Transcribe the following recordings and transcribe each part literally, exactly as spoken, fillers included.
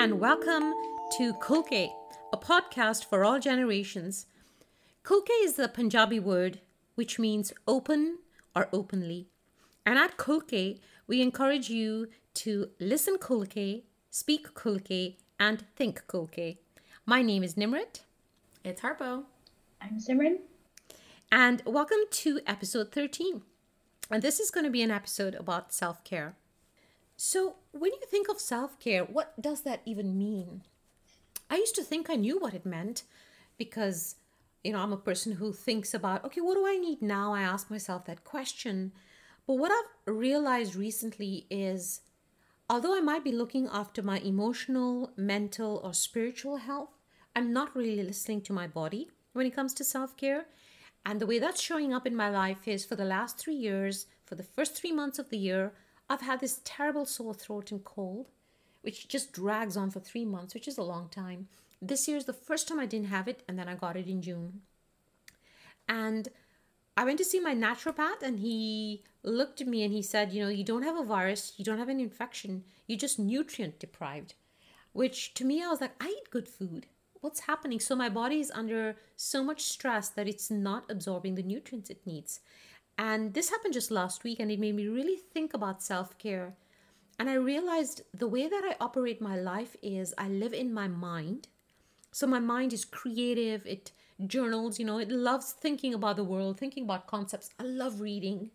and welcome to Kulke, a podcast for all generations. Kulke is the Punjabi word which means open or openly. And at Kulke, we encourage you to listen Kulke, speak Kulke, and think Kulke. My name is Nimrit. It's Harpo. I'm Simran. And welcome to episode thirteen. And this is going to be an episode about self-care. So when you think of self-care, what does that even mean? I used to think I knew what it meant because, you know, I'm a person who thinks about, okay, what do I need now? I ask myself that question. But what I've realized recently is, although I might be looking after my emotional, mental, or spiritual health, I'm not really listening to my body when it comes to self-care. And the way that's showing up in my life is for the last three years, for the first three months of the year, I've had this terrible sore throat and cold, which just drags on for three months, which is a long time. This year is the first time I didn't have it, and then I got it in June. And I went to see my naturopath, and he looked at me and he said, you know, you don't have a virus, you don't have an infection, you're just nutrient deprived. Which to me, I was like, I eat good food. What's happening? So my body is under so much stress that it's not absorbing the nutrients it needs. And this happened just last week, and it made me really think about self-care. And I realized the way that I operate my life is I live in my mind. So my mind is creative. It journals, you know, it loves thinking about the world, thinking about concepts. I love reading.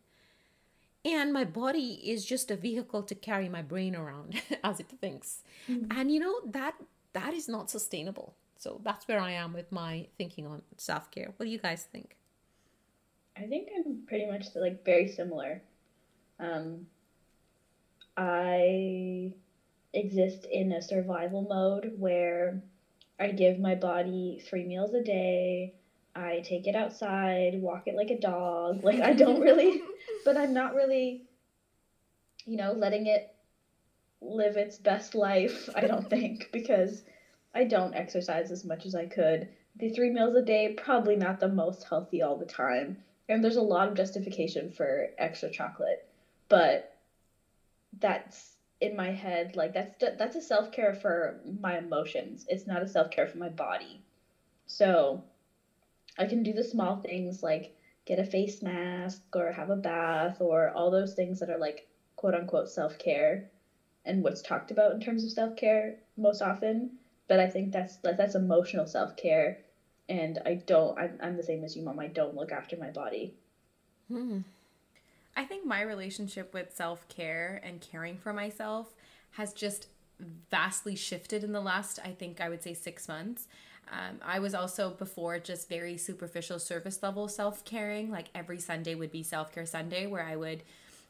And my body is just a vehicle to carry my brain around as it thinks. Mm-hmm. And, you know, that that is not sustainable. So that's where I am with my thinking on self-care. What do you guys think? I think I'm pretty much like very similar. Um, I exist in a survival mode where I give my body three meals a day. I take it outside, walk it like a dog. Like I don't really, but I'm not really, you know, letting it live its best life, I don't think, because I don't exercise as much as I could. The three meals a day, probably not the most healthy all the time. And there's a lot of justification for extra chocolate. But that's in my head, like that's that's a self-care for my emotions. It's not a self-care for my body. So I can do the small things like get a face mask or have a bath or all those things that are like quote-unquote self-care and what's talked about in terms of self-care most often. But I think that's that's emotional self-care, and I don't, I'm, I'm the same as you, Mom. I don't look after my body. Hmm. I think my relationship with self-care and caring for myself has just vastly shifted in the last, I think I would say six months. Um, I was also before just very superficial service level self-caring. Like every Sunday would be self-care Sunday where I would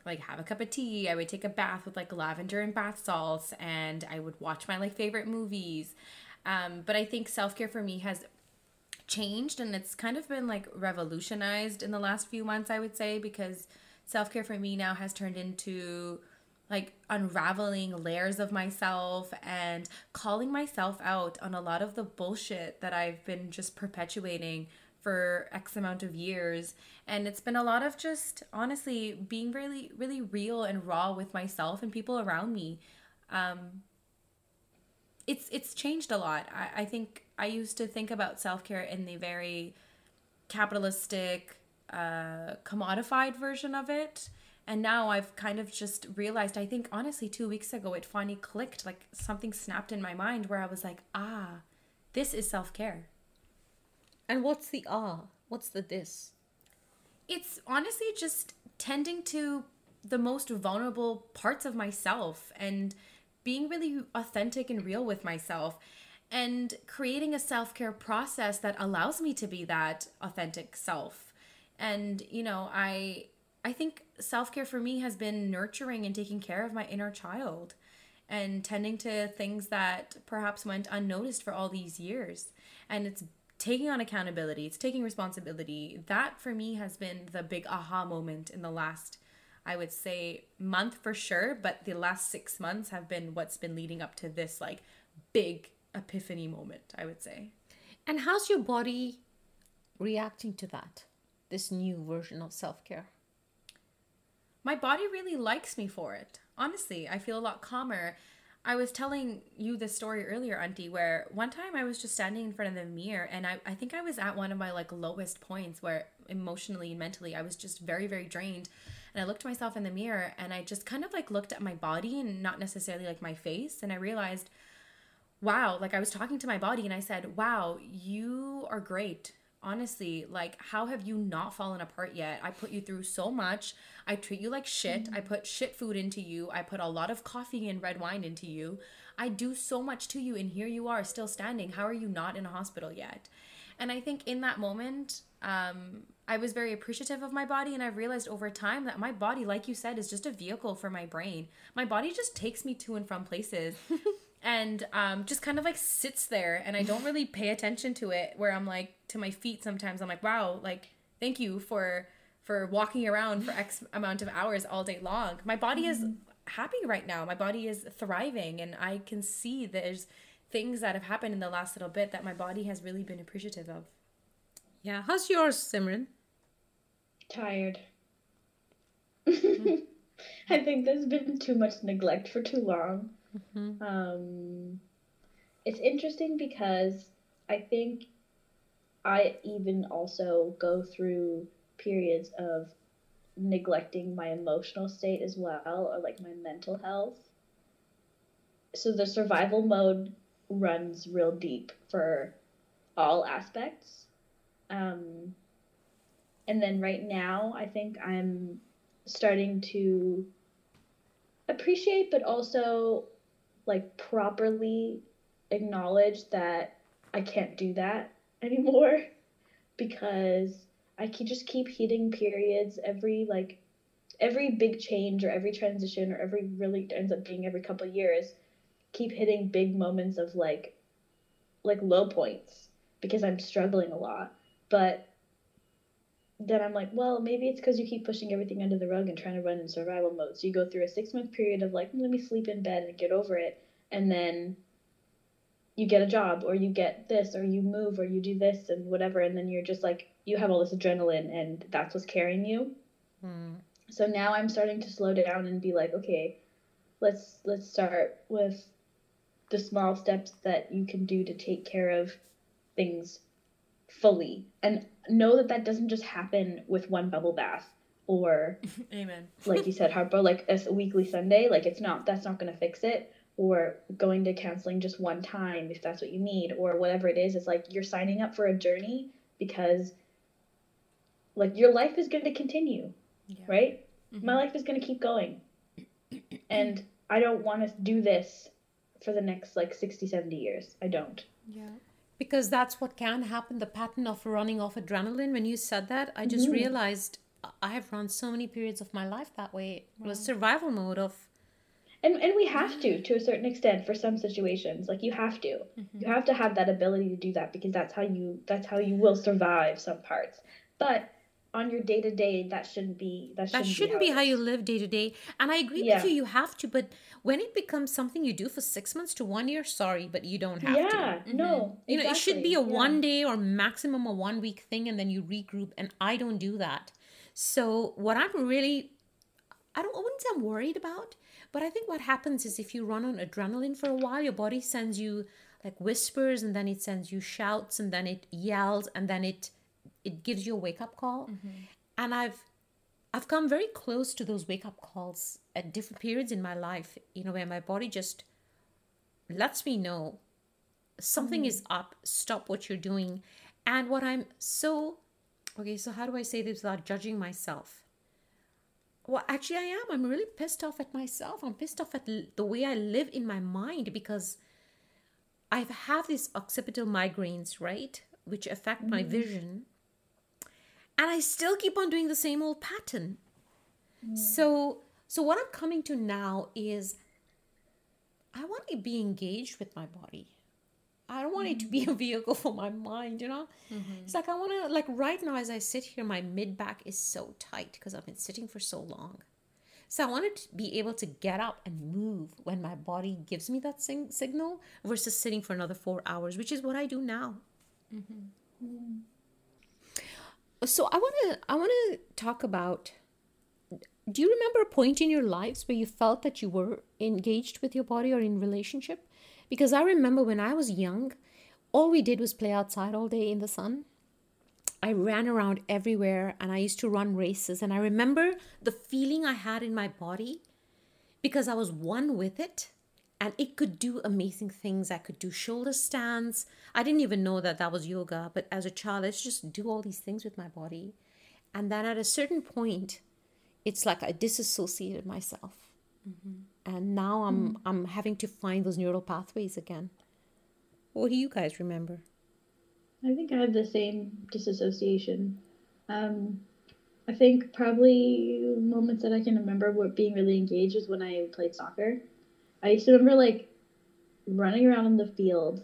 like have a cup of tea, I would take a bath with like lavender and bath salts, and I would watch my like favorite movies. Um, but I think self-care for me has changed, and it's kind of been like revolutionized in the last few months, I would say, because self-care for me now has turned into like unraveling layers of myself and calling myself out on a lot of the bullshit that I've been just perpetuating for X amount of years. And it's been a lot of just honestly being really, really real and raw with myself and people around me. Um, it's it's changed a lot. I, I think I used to think about self-care in the very capitalistic, uh, commodified version of it. And now I've kind of just realized, I think honestly two weeks ago, it finally clicked, like something snapped in my mind where I was like, ah, this is self-care. And what's the ah? What's the this? It's honestly just tending to the most vulnerable parts of myself and being really authentic and real with myself and creating a self-care process that allows me to be that authentic self. And, you know, I I think self-care for me has been nurturing and taking care of my inner child and tending to things that perhaps went unnoticed for all these years. And it's taking on accountability, it's taking responsibility. That for me has been the big aha moment in the last, I would say, month for sure, but the last six months have been what's been leading up to this like big epiphany moment, I would say. And how's your body reacting to that, this new version of self-care? My body really likes me for it. Honestly, I feel a lot calmer. I was telling you this story earlier, Auntie, where one time I was just standing in front of the mirror, and I, I think I was at one of my like lowest points where emotionally and mentally I was just very, very drained. And I looked myself in the mirror and I just kind of like looked at my body and not necessarily like my face. And I realized, wow, like I was talking to my body and I said, wow, you are great. Honestly, like, how have you not fallen apart yet? I put you through so much. I treat you like shit. Mm-hmm. I put shit food into you. I put a lot of coffee and red wine into you. I do so much to you, and here you are still standing. How are you not in a hospital yet? And I think in that moment, um, I was very appreciative of my body, and I realized over time that my body, like you said, is just a vehicle for my brain. My body just takes me to and from places. And um, just kind of like sits there, and I don't really pay attention to it, where I'm like, to my feet sometimes, I'm like, wow, like, thank you for for walking around for X amount of hours all day long. My body is happy right now. My body is thriving, and I can see there's things that have happened in the last little bit that my body has really been appreciative of. Yeah. How's yours, Simran? Tired. Mm-hmm. I think there's been too much neglect for too long. Mm-hmm. Um, it's interesting because I think I even also go through periods of neglecting my emotional state as well, or like my mental health. So the survival mode runs real deep for all aspects. Um, and then right now, I think I'm starting to appreciate, but also like properly acknowledge that I can't do that anymore, because I can just keep hitting periods every like every big change or every transition or every really ends up being every couple of years, keep hitting big moments of like like low points because I'm struggling a lot. But then I'm like, well, maybe it's because you keep pushing everything under the rug and trying to run in survival mode. So you go through a six-month period of like, let me sleep in bed and get over it. And then you get a job, or you get this, or you move, or you do this and whatever. And then you're just like, you have all this adrenaline, and that's what's carrying you. Mm. So now I'm starting to slow down and be like, okay, let's let's start with the small steps that you can do to take care of things fully, and know that that doesn't just happen with one bubble bath or amen like you said, Harpo, like a weekly Sunday. Like it's not, that's not going to fix it, or going to counseling just one time if that's what you need, or whatever it is. It's like you're signing up for a journey, because like your life is going to continue. Yeah. Right. Mm-hmm. My life is going to keep going, and I don't want to do this for the next like sixty, seventy years. I don't. Yeah. Because that's what can happen, the pattern of running off adrenaline. When you said that, I just mm-hmm. realized I have run so many periods of my life that way. Wow. It was survival mode of... And and we have to, to a certain extent, for some situations. Like, you have to. Mm-hmm. You have to have that ability to do that, because that's how you that's how you will survive some parts. But on your day-to-day, that shouldn't be... That shouldn't, that shouldn't be, how, be how you live day-to-day. And I agree yeah. with you, you have to. But when it becomes something you do for six months to one year, sorry, but you don't have yeah, to. Yeah, mm-hmm. no. You exactly. know, it should be a yeah. one-day or maximum a one-week thing, and then you regroup. And I don't do that. So what I'm really... I, don't, I wouldn't say I'm worried about, but I think what happens is if you run on adrenaline for a while, your body sends you like whispers, and then it sends you shouts, and then it yells, and then it... it gives you a wake-up call. Mm-hmm. And I've I've come very close to those wake-up calls at different periods in my life, you know, where my body just lets me know something mm-hmm. is up, stop what you're doing. And what I'm so... Okay, so how do I say this without judging myself? Well, actually, I am. I'm really pissed off at myself. I'm pissed off at l- the way I live in my mind, because I have these occipital migraines, right, which affect mm-hmm. my vision. And I still keep on doing the same old pattern. Mm. So so what I'm coming to now is I want to be engaged with my body. I don't want mm. it to be a vehicle for my mind, you know? Mm-hmm. It's like I want to, like right now as I sit here, my mid-back is so tight because I've been sitting for so long. So I want to be able to get up and move when my body gives me that sing- signal versus sitting for another four hours, which is what I do now. Mm-hmm. Mm. So I want to I want to talk about do you remember a point in your lives where you felt that you were engaged with your body or in relationship? Because I remember when I was young, all we did was play outside all day in the sun. I ran around everywhere and I used to run races. And I remember the feeling I had in my body because I was one with it. And it could do amazing things. I could do shoulder stands. I didn't even know that that was yoga. But as a child, let's just do all these things with my body. And then at a certain point, it's like I disassociated myself. Mm-hmm. And now I'm mm. I'm having to find those neural pathways again. What do you guys remember? I think I have the same disassociation. Um, I think probably moments that I can remember were being really engaged was when I played soccer. I used to remember, like, running around in the field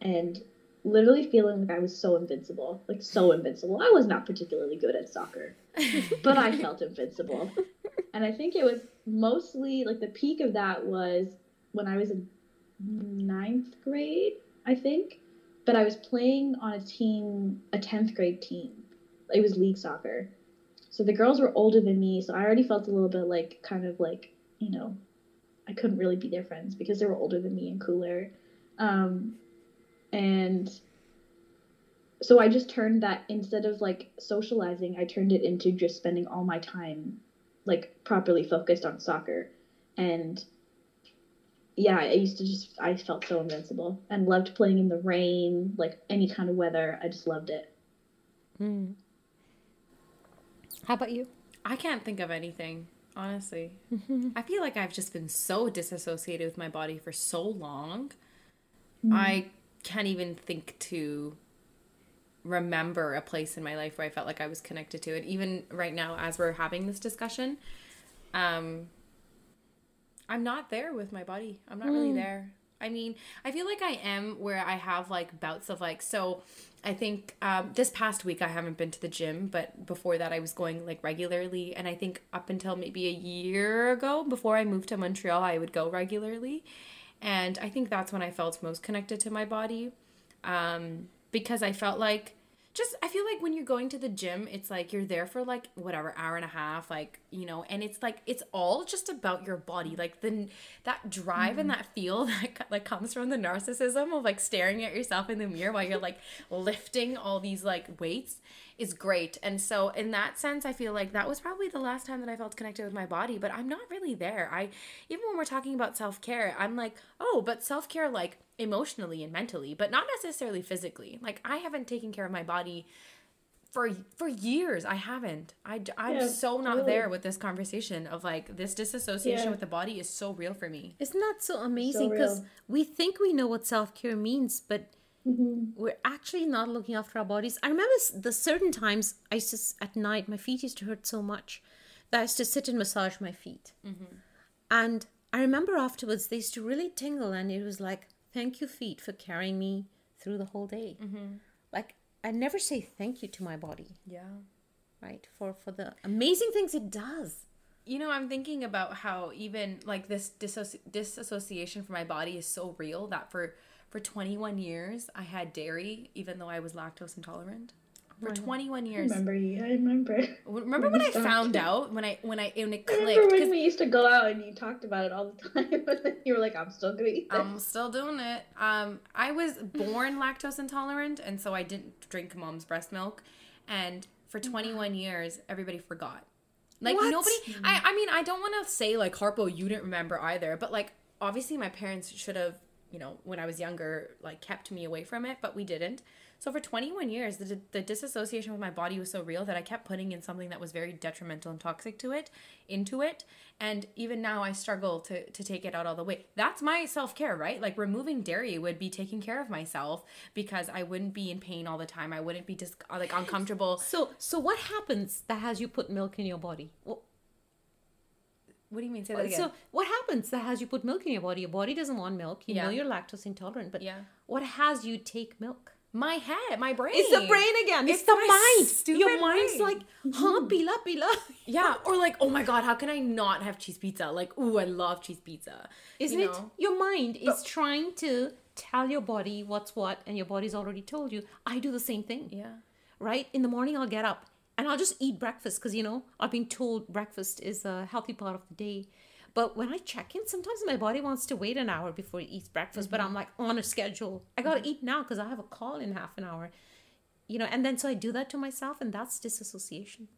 and literally feeling like I was so invincible. Like, so invincible. I was not particularly good at soccer, but I felt invincible. And I think it was mostly, like, the peak of that was when I was in ninth grade, I think. But I was playing on a team, a tenth grade team. It was league soccer. So the girls were older than me, so I already felt a little bit, like, kind of, like, you know, I couldn't really be their friends because they were older than me and cooler. Um, and so I just turned that, instead of like socializing, I turned it into just spending all my time like properly focused on soccer. And yeah, I used to just, I felt so invincible and loved playing in the rain, like any kind of weather. I just loved it. Mm. How about you? I can't think of anything. Honestly, I feel like I've just been so disassociated with my body for so long. Mm. I can't even think to remember a place in my life where I felt like I was connected to it. Even right now, as we're having this discussion, um, I'm not there with my body. I'm not mm. really there. I mean, I feel like I am where I have like bouts of like, so I think um, this past week I haven't been to the gym, but before that I was going like regularly. And I think up until maybe a year ago, before I moved to Montreal, I would go regularly. And I think that's when I felt most connected to my body um, because I felt like just, I feel like when you're going to the gym, it's like you're there for like whatever hour and a half, like, you know, and it's like, it's all just about your body. Like the, that drive mm. and that feel that like comes from the narcissism of like staring at yourself in the mirror while you're like lifting all these like weights is great. And so in that sense, I feel like that was probably the last time that I felt connected with my body, but I'm not really there. I, even when we're talking about self-care, I'm like, oh, but self-care, like, emotionally and mentally, but not necessarily physically. Like I haven't taken care of my body for for years. I haven't. I, I'm yeah, so not really. There with this conversation of like this disassociation yeah. with the body is so real for me. Isn't that so amazing? Because so we think we know what self-care means, but mm-hmm. we're actually not looking after our bodies. I remember the certain times I used to, at night, my feet used to hurt so much that I used to sit and massage my feet. Mm-hmm. And I remember afterwards they used to really tingle and it was like, thank you, feet, for carrying me through the whole day. Mm-hmm. Like, I never say thank you to my body. Yeah. Right? For for the amazing things it does. You know, I'm thinking about how even, like, this disso- disassociation from my body is so real that for, for twenty-one years, I had dairy, even though I was lactose intolerant. For twenty-one years. I remember you. I remember. Remember when I found to... out? When I, when I, when it clicked. I remember when we used to go out and you talked about it all the time. But then you were like, I'm still going to eat this. I'm still doing it. Um, I was born lactose intolerant. And so I didn't drink mom's breast milk. And for twenty-one years, everybody forgot. Like what? Nobody, I, I mean, I don't want to say like, Harpo, you didn't remember either. But like, obviously my parents should have, you know, when I was younger, like kept me away from it, but we didn't. So for twenty-one years, the the disassociation with my body was so real that I kept putting in something that was very detrimental and toxic to it, into it. And even now I struggle to, to take it out all the way. That's my self-care, right? Like removing dairy would be taking care of myself because I wouldn't be in pain all the time. I wouldn't be just dis- like uncomfortable. So so what happens that has you put milk in your body? Well, what do you mean? Say that again. So what happens that has you put milk in your body? Your body doesn't want milk. You yeah. know you're lactose intolerant, but yeah. what has you take milk? My head, my brain. It's the brain again. It's, it's the mind. Stupid Your mind's brain. Like, huh, pila, pila. Yeah, or like, oh my God, how can I not have cheese pizza? Like, ooh, I love cheese pizza. Isn't you know? It? Your mind is but, trying to tell your body what's what, and your body's already told you. I do the same thing. Yeah. Right? In the morning, I'll get up And I'll just eat breakfast because, you know, I've been told breakfast is a healthy part of the day. But when I check in, sometimes my body wants to wait an hour before it eats breakfast. Mm-hmm. But I'm like on a schedule. I got to mm-hmm. eat now because I have a call in half an hour. You know, and then so I do that to myself, and that's disassociation.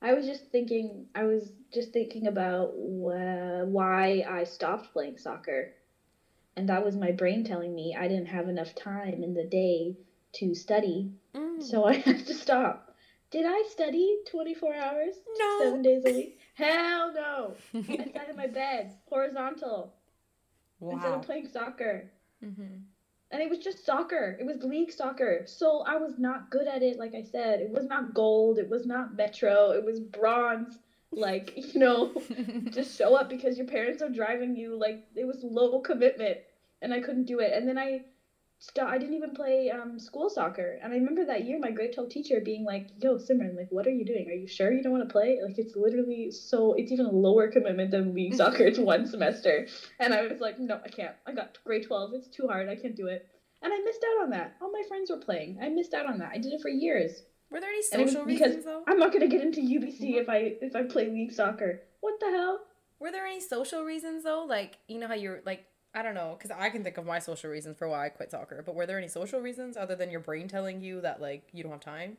I was just thinking, I was just thinking about uh, why I stopped playing soccer. And that was my brain telling me I didn't have enough time in the day to study. Mm. So I had to stop. Did I study twenty-four hours? No. Seven days a week? Hell no. I sat in my bed, horizontal. Wow. Instead of playing soccer. Mm-hmm. And it was just soccer. It was league soccer. So I was not good at it, like I said. It was not gold. It was not metro. It was bronze. Like, you know, just show up because your parents are driving you. Like, it was low commitment. And I couldn't do it. And then I st- I didn't even play um, school soccer. And I remember that year my grade twelve teacher being like, yo, Simran, like, what are you doing? Are you sure you don't want to play? Like, it's literally so, it's even a lower commitment than league soccer. It's one semester. And I was like, no, I can't. I got grade twelve. It's too hard. I can't do it. And I missed out on that. All my friends were playing. I missed out on that. I did it for years. Were there any social reasons, though? I'm not going to get into U B C if I if I play league soccer. What the hell? Were there any social reasons, though? Like, you know how you're, like, I don't know, because I can think of my social reasons for why I quit soccer. But were there any social reasons other than your brain telling you that, like, you don't have time?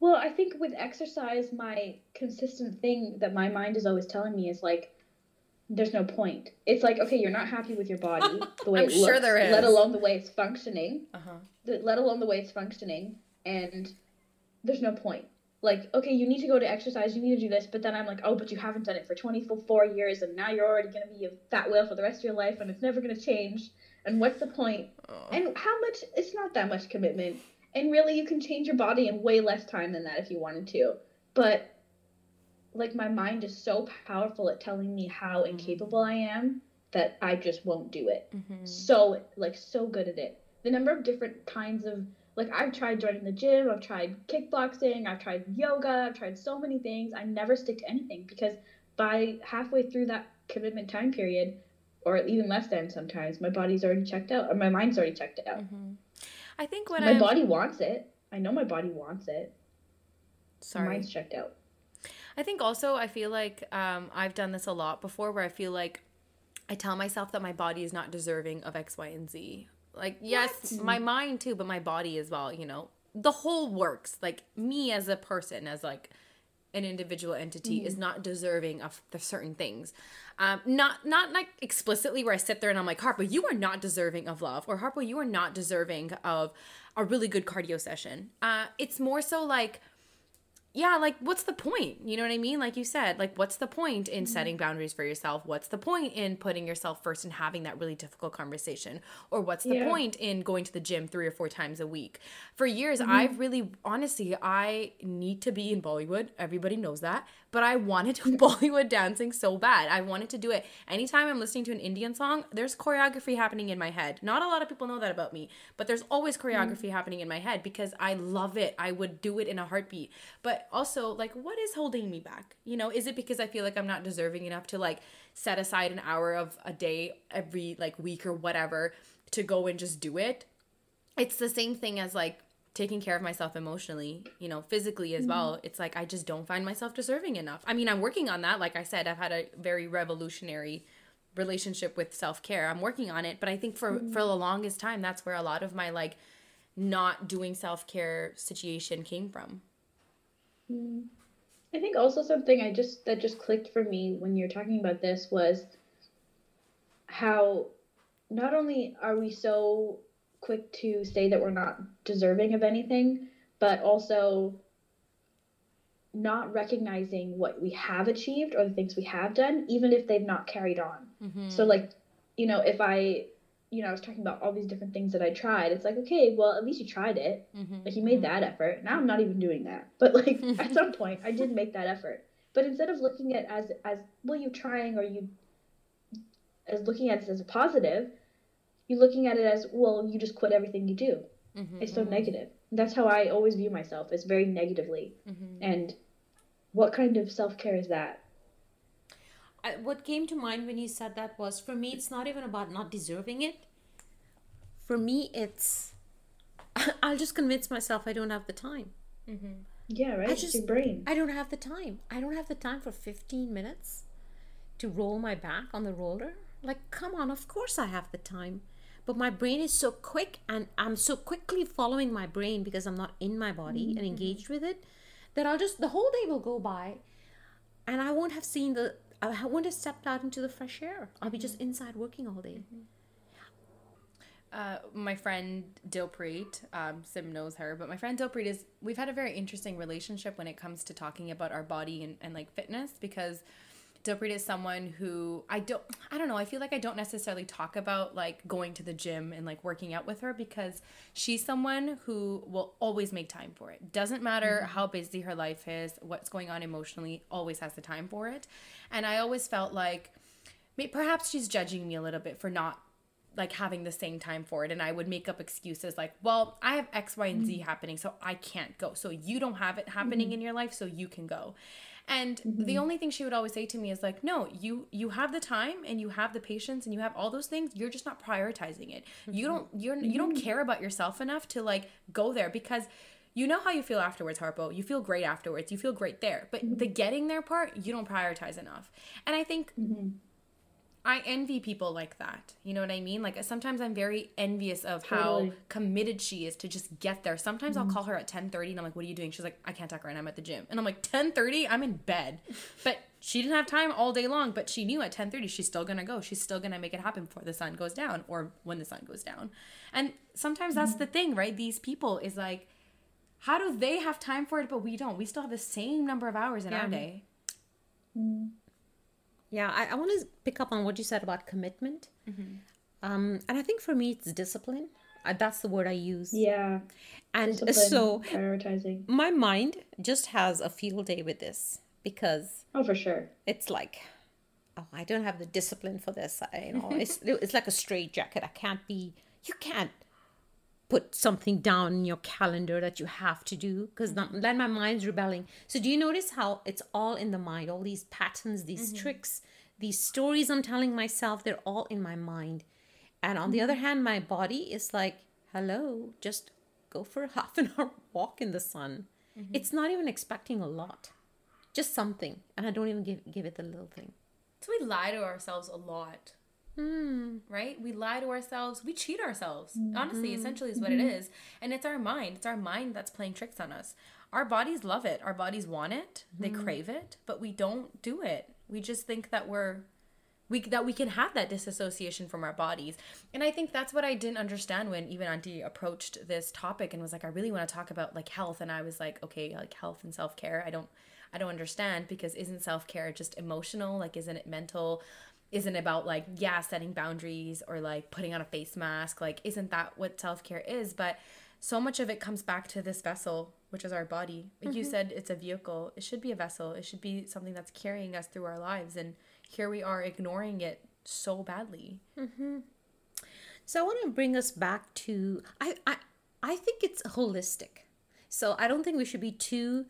Well, I think with exercise, my consistent thing that my mind is always telling me is, like, there's no point. It's like, okay, you're not happy with your body, the way I'm it sure looks, there is. let alone the way it's functioning. Uh-huh. The, let alone the way it's functioning. And there's no point. Like, okay, you need to go to exercise, you need to do this, but then I'm like, oh, but you haven't done it for twenty-four years, and now you're already going to be a fat whale for the rest of your life, and it's never going to change, and what's the point? Oh. And how much, it's not that much commitment, and really you can change your body in way less time than that if you wanted to, but, like, my mind is so powerful at telling me how mm-hmm. incapable I am that I just won't do it. Mm-hmm. So, like, so good at it. The number of different kinds of Like, I've tried joining the gym, I've tried kickboxing, I've tried yoga, I've tried so many things. I never stick to anything because by halfway through that commitment time period, or even less than sometimes, my body's already checked out, or my mind's already checked out. Mm-hmm. I think when I... My I'm... body wants it. I know my body wants it. Sorry. My mind's checked out. I think also I feel like um, I've done this a lot before where I feel like I tell myself that my body is not deserving of X, Y, and Z. Like, yes, what? My mind too, but my body as well, you know. The whole works. Like, me as a person, as, like, an individual entity mm-hmm. is not deserving of the certain things. Um, not, not like, explicitly where I sit there and I'm like, Harpo, you are not deserving of love. Or, Harpo, you are not deserving of a really good cardio session. Uh, it's more so, like, yeah, like, what's the point? You know what I mean? Like you said, like, what's the point in mm-hmm. setting boundaries for yourself? What's the point in putting yourself first and having that really difficult conversation? Or what's the yeah. point in going to the gym three or four times a week? For years, mm-hmm. I've really, honestly, I need to be in Bollywood. Everybody knows that. But I wanted Bollywood dancing so bad. I wanted to do it. Anytime I'm listening to an Indian song, there's choreography happening in my head. Not a lot of people know that about me, but there's always choreography mm-hmm. happening in my head because I love it. I would do it in a heartbeat. But also, like, what is holding me back? You know, is it because I feel like I'm not deserving enough to, like, set aside an hour of a day every, like, week or whatever to go and just do it? It's the same thing as, like, taking care of myself emotionally, you know, physically as mm-hmm. well. It's like I just don't find myself deserving enough. I mean, I'm working on that. Like I said, I've had a very revolutionary relationship with self-care. I'm working on it. But I think for, mm-hmm. for the longest time, that's where a lot of my, like, not doing self-care situation came from. I think also something I just that just clicked for me when you're talking about this was how not only are we so quick to say that we're not deserving of anything, but also not recognizing what we have achieved or the things we have done, even if they've not carried on. Mm-hmm. So, like, you know, if I, you know, I was talking about all these different things that I tried. It's like, okay, well, at least you tried it. Mm-hmm. Like, you made that effort. Now I'm not even doing that. But, like, at some point, I did make that effort. But instead of looking at as, as well, you trying or you as looking at it as a positive, you're looking at it as, well, you just quit everything you do. Mm-hmm, it's so mm-hmm. negative. That's how I always view myself, is very negatively. Mm-hmm. And what kind of self-care is that? I, what came to mind when you said that was, for me, it's not even about not deserving it. For me, it's, I'll just convince myself I don't have the time. Mm-hmm. Yeah, right? I just, it's your brain. I don't have the time. I don't have the time for fifteen minutes to roll my back on the roller. Like, come on, of course I have the time. But my brain is so quick, and I'm so quickly following my brain because I'm not in my body mm-hmm. and engaged with it, that I'll just, the whole day will go by and I won't have seen the, I won't have stepped out into the fresh air. I'll mm-hmm. be just inside working all day. Mm-hmm. Uh, my friend Dilpreet, um, Sim knows her, but my friend Dilpreet is, we've had a very interesting relationship when it comes to talking about our body and, and like fitness, because Dilpreet is someone who I don't, I don't know, I feel like I don't necessarily talk about like going to the gym and like working out with her, because she's someone who will always make time for it. Doesn't matter mm-hmm. how busy her life is, what's going on emotionally, always has the time for it. And I always felt like maybe, perhaps she's judging me a little bit for not like having the same time for it. And I would make up excuses like, well, I have X, Y, and Z mm-hmm. happening, so I can't go. So you don't have it happening mm-hmm. in your life, so you can go. And mm-hmm. the only thing she would always say to me is like, no, you, you have the time and you have the patience and you have all those things. You're just not prioritizing it. Mm-hmm. You don't, you're, you don't care about yourself enough to like go there, because you know how you feel afterwards, Harpo. You feel great afterwards. You feel great there, but mm-hmm. the getting there part, you don't prioritize enough. And I think mm-hmm. I envy people like that. You know what I mean? Like sometimes I'm very envious of totally. How committed she is to just get there. Sometimes mm-hmm. I'll call her at ten thirty and I'm like, what are you doing? She's like, I can't talk right now, I'm at the gym. And I'm like, ten thirty? I'm in bed. But she didn't have time all day long, but she knew at ten thirty she's still going to go. She's still going to make it happen before the sun goes down or when the sun goes down. And sometimes mm-hmm. that's the thing, right? These people is like, how do they have time for it, but we don't? We still have the same number of hours in yeah. our day. Mm-hmm. Yeah, I, I want to pick up on what you said about commitment. Mm-hmm. Um, and I think for me, it's discipline. I, that's the word I use. Yeah. And discipline, so prioritizing. My mind just has a field day with this, because oh, for sure. It's like, oh, I don't have the discipline for this. I, you know, it's, it's like a straitjacket. I can't be, you can't put something down in your calendar that you have to do, because then my mind's rebelling. So do you notice how it's all in the mind, all these patterns, these mm-hmm. tricks, these stories I'm telling myself, they're all in my mind. And on mm-hmm. the other hand, my body is like, hello, just go for a half an hour walk in the sun. Mm-hmm. It's not even expecting a lot, just something. And I don't even give, give it the little thing. So we lie to ourselves a lot. Mm. Right? We lie to ourselves. We cheat ourselves. Mm-hmm. Honestly, essentially is what mm-hmm. it is. And it's our mind. It's our mind that's playing tricks on us. Our bodies love it. Our bodies want it. Mm-hmm. They crave it, but we don't do it. We just think that we're, we that we can have that disassociation from our bodies. And I think that's what I didn't understand when even Auntie approached this topic and was like, I really want to talk about like health. And I was like, okay, like health and self-care. I don't, I don't understand, because isn't self-care just emotional? Like, isn't it mental? Isn't about like, yeah, setting boundaries or like putting on a face mask. Like, isn't that what self-care is? But so much of it comes back to this vessel, which is our body. Like mm-hmm. you said, it's a vehicle. It should be a vessel. It should be something that's carrying us through our lives. And here we are ignoring it so badly. Mm-hmm. So I want to bring us back to, I, I, I think it's holistic. So I don't think we should be too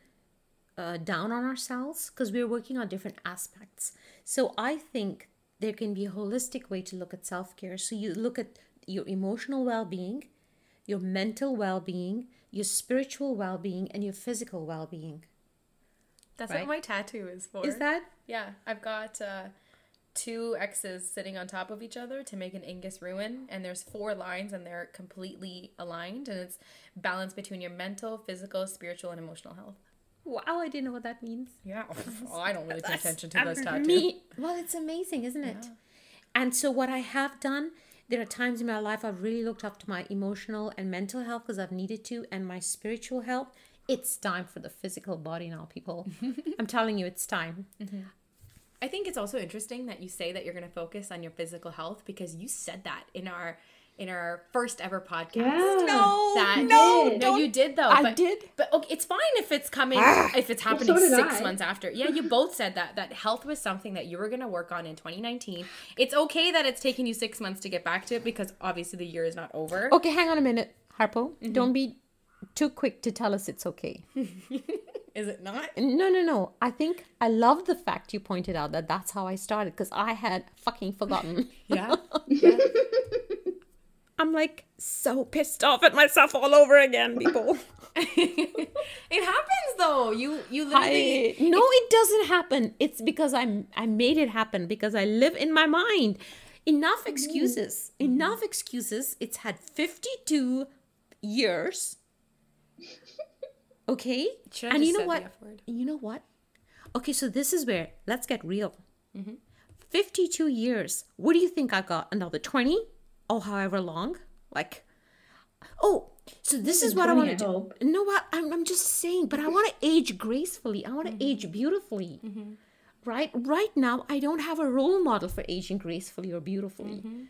uh, down on ourselves, because we're working on different aspects. So I think there can be a holistic way to look at self-care. So you look at your emotional well-being, your mental well-being, your spiritual well-being, and your physical well-being. That's right? What my tattoo is for. Is that? Yeah. I've got uh, two X's sitting on top of each other to make an Ingus ruin. And there's four lines, and they're completely aligned. And it's balance between your mental, physical, spiritual, and emotional health. Wow, I didn't know what that means. Yeah, well, I don't really pay attention to those tattoos. Me. Well, it's amazing, isn't it? Yeah. And so what I have done, there are times in my life I've really looked up to my emotional and mental health, because I've needed to, and my spiritual health. It's time for the physical body now, people. I'm telling you, it's time. Mm-hmm. I think it's also interesting that you say that you're going to focus on your physical health, because you said that in our... in our first ever podcast. Yeah. No, that, no, no, you did though. I but, did. But okay, it's fine if it's coming, ah, if it's happening so six I. months after. Yeah, you both said that, that health was something that you were going to work on in twenty nineteen. It's okay that it's taking you six months to get back to it, because obviously the year is not over. Okay, hang on a minute, Harpo. Mm-hmm. Don't be too quick to tell us it's okay. Is it not? No, no, no. I think I love the fact you pointed out that that's how I started, because I had fucking forgotten. Yeah. Yeah. I'm like so pissed off at myself all over again, people. It happens though. You you literally I, No, it, it doesn't happen. It's because I'm I made it happen because I live in my mind. Enough excuses. Mm. Enough excuses. It's had fifty-two years. Okay? Should I and just you know what? You know what? Okay, so this is where let's get real. Mm-hmm. fifty-two years. What do you think I got? Another twenty? Oh, however long? Like, oh, so this is what I want to do. No, what I'm, I'm just saying, but I want to age gracefully. I want to mm-hmm. age beautifully. Mm-hmm. Right? Right now, I don't have a role model for aging gracefully or beautifully. Mm-hmm.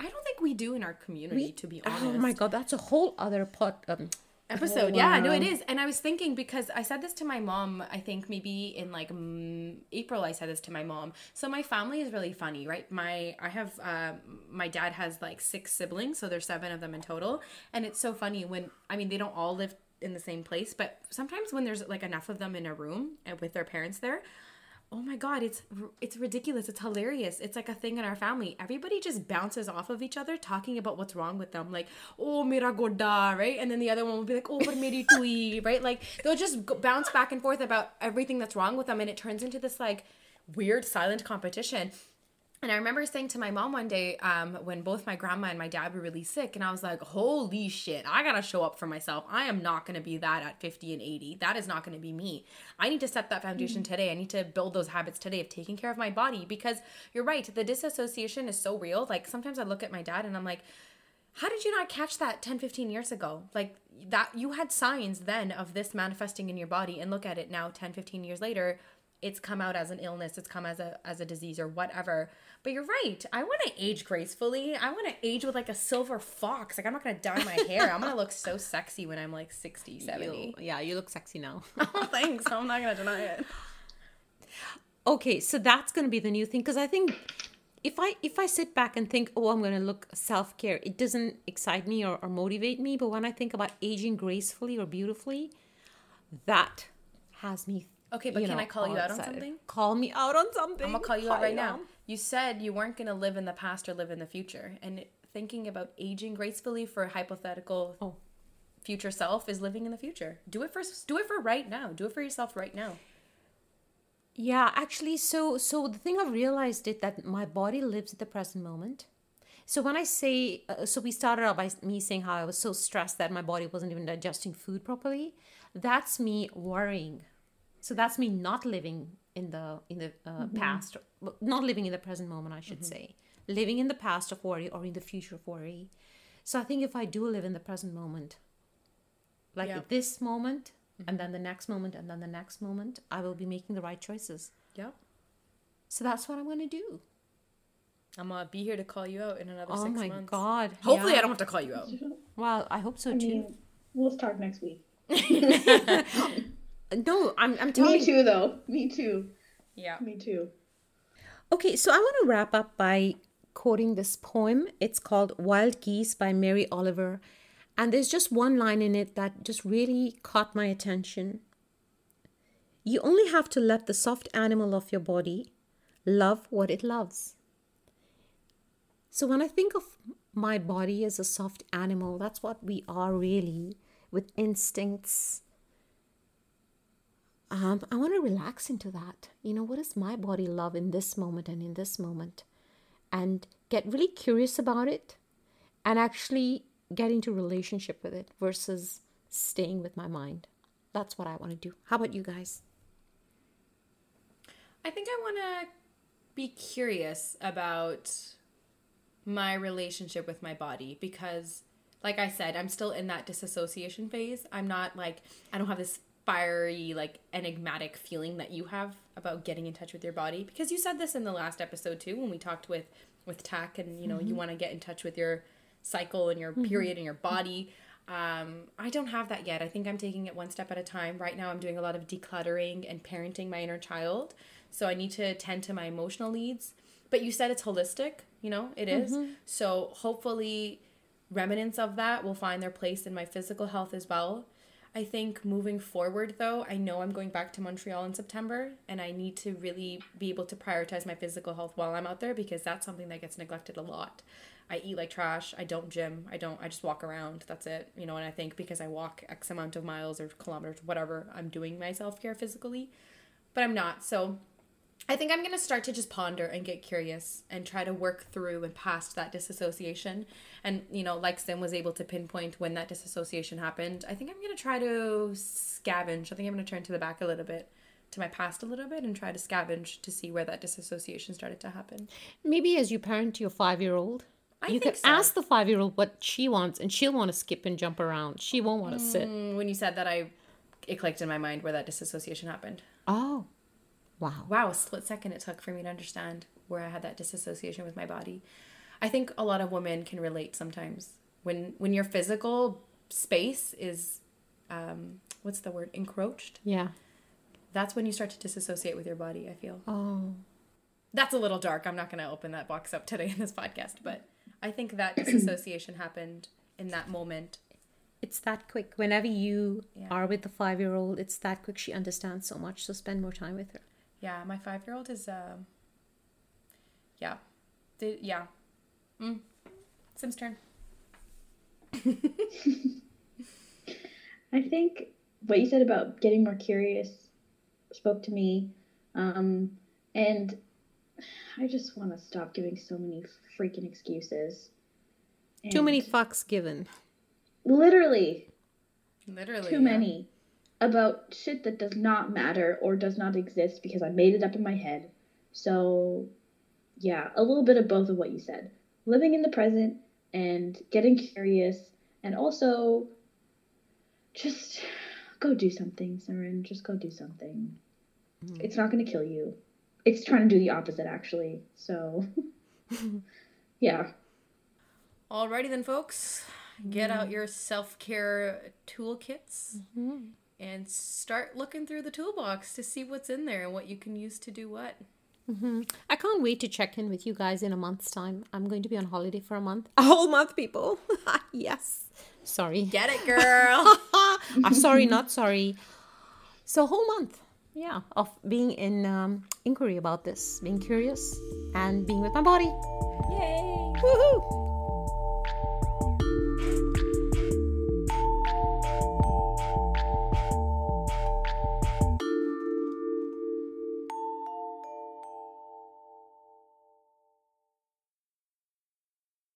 I don't think we do in our community, we, to be honest. Oh my God, that's a whole other pot. Um, Episode, oh, yeah, no, it is. And I was thinking, because I said this to my mom, I think maybe in like mm, April, I said this to my mom. So my family is really funny, right? My, I have, uh, my dad has like six siblings, so there's seven of them in total. And it's so funny when, I mean, they don't all live in the same place, but sometimes when there's like enough of them in a room and with their parents there, oh my God, it's it's ridiculous. It's hilarious. It's like a thing in our family. Everybody just bounces off of each other talking about what's wrong with them. Like, oh, mera gorda, right? And then the other one will be like, oh, but meri tui, right? Like, they'll just go- bounce back and forth about everything that's wrong with them. And it turns into this, like, weird silent competition. And I remember saying to my mom one day um, when both my grandma and my dad were really sick, and I was like, holy shit, I gotta show up for myself. I am not gonna be that at fifty and eighty. That is not gonna be me. I need to set that foundation mm-hmm. today. I need to build those habits today of taking care of my body, because you're right, the disassociation is so real. Like, sometimes I look at my dad and I'm like, how did you not catch that ten, fifteen years ago? Like, that you had signs then of this manifesting in your body, and look at it now ten, fifteen years later. It's come out as an illness. It's come as a as a disease or whatever. But you're right. I want to age gracefully. I want to age with like a silver fox. Like, I'm not going to dye my hair. I'm going to look so sexy when I'm like sixty, seventy. You, yeah, you look sexy now. Oh, thanks. I'm not going to deny it. Okay, so that's going to be the new thing. Because I think if I if I sit back and think, oh, I'm going to look self-care, it doesn't excite me or, or motivate me. But when I think about aging gracefully or beautifully, that has me Okay, but you can know, I call you out excited. on something? Call me out on something. I'm going to call you call out right you now. Out. You said you weren't going to live in the past or live in the future. And thinking about aging gracefully for a hypothetical oh. future self is living in the future. Do it for do it for right now. Do it for yourself right now. Yeah, actually, so so the thing I've realized is that my body lives at the present moment. So when I say, uh, so we started out by me saying how I was so stressed that my body wasn't even digesting food properly. That's me worrying. So that's me not living in the in the uh, mm-hmm. past, not living in the present moment, I should mm-hmm. say. Living in the past of worry or in the future of worry. So I think if I do live in the present moment, like yeah. this moment, mm-hmm. and then the next moment, and then the next moment, I will be making the right choices. Yeah. So that's what I'm going to do. I'm going to be here to call you out in another oh six months. Oh my God. Hopefully yeah. I don't have to call you out. Well, I hope so I too. Mean, we'll start next week. No, I'm I'm telling you. Me too, though. Me too. Yeah. Me too. Okay, so I want to wrap up by quoting this poem. It's called Wild Geese by Mary Oliver. And there's just one line in it that just really caught my attention. You only have to let the soft animal of your body love what it loves. So when I think of my body as a soft animal, that's what we are really, with instincts. Um, I want to relax into that. You know, what does my body love in this moment and in this moment? And get really curious about it and actually get into relationship with it versus staying with my mind. That's what I want to do. How about you guys? I think I want to be curious about my relationship with my body, because, like I said, I'm still in that disassociation phase. I'm not like, I don't have this fiery, like, enigmatic feeling that you have about getting in touch with your body, because you said this in the last episode too when we talked with with Tack, and you know mm-hmm. you want to get in touch with your cycle and your mm-hmm. period and your body. um I don't have that yet. I think I'm taking it one step at a time. Right now I'm doing a lot of decluttering and parenting my inner child, so I need to attend to my emotional needs. But you said it's holistic, you know it mm-hmm. is, so hopefully remnants of that will find their place in my physical health as well. I think moving forward, though, I know I'm going back to Montreal in September, and I need to really be able to prioritize my physical health while I'm out there, because that's something that gets neglected a lot. I eat like trash. I don't gym. I don't, I just walk around. That's it. You know, and I think because I walk X amount of miles or kilometers, whatever, I'm doing my self-care physically, but I'm not. So I think I'm going to start to just ponder and get curious and try to work through and past that disassociation. And, you know, like Sim was able to pinpoint when that disassociation happened, I think I'm going to try to scavenge. I think I'm going to turn to the back a little bit, to my past a little bit, and try to scavenge to see where that disassociation started to happen. Maybe as you parent your five-year-old, I you could so. ask the five-year-old what she wants, and she'll want to skip and jump around. She won't want to mm, sit. When you said that, I it clicked in my mind where that disassociation happened. Oh, wow. Wow, a split second it took for me to understand where I had that disassociation with my body. I think a lot of women can relate sometimes. When when your physical space is, um, what's the word, encroached? Yeah. That's when you start to disassociate with your body, I feel. Oh. That's a little dark. I'm not going to open that box up today in this podcast, but I think that disassociation happened in that moment. It's that quick. Whenever you yeah. are with the five-year-old, it's that quick. She understands so much, so spend more time with her. Yeah, my five-year-old is, uh, yeah. The, yeah. Mm. Sim's turn. I think what you said about getting more curious spoke to me. Um, and I just want to stop giving so many freaking excuses. And too many fucks given. Literally. Literally. Too yeah. many. About shit that does not matter or does not exist because I made it up in my head. So, yeah, a little bit of both of what you said. Living in the present and getting curious, and also just go do something, Simran. Just go do something. Mm. It's not going to kill you. It's trying to do the opposite, actually. So, yeah. Alrighty then, folks. Get mm. out your self-care toolkits. Mm-hmm. And start looking through the toolbox to see what's in there and what you can use to do what. Mm-hmm. I can't wait to check in with you guys in a month's time. I'm going to be on holiday for a month. A whole month, people. Yes. Sorry. Get it, girl. I'm sorry, not sorry. So a whole month, yeah, of being in um, inquiry about this, being curious, and being with my body. Yay. Woohoo.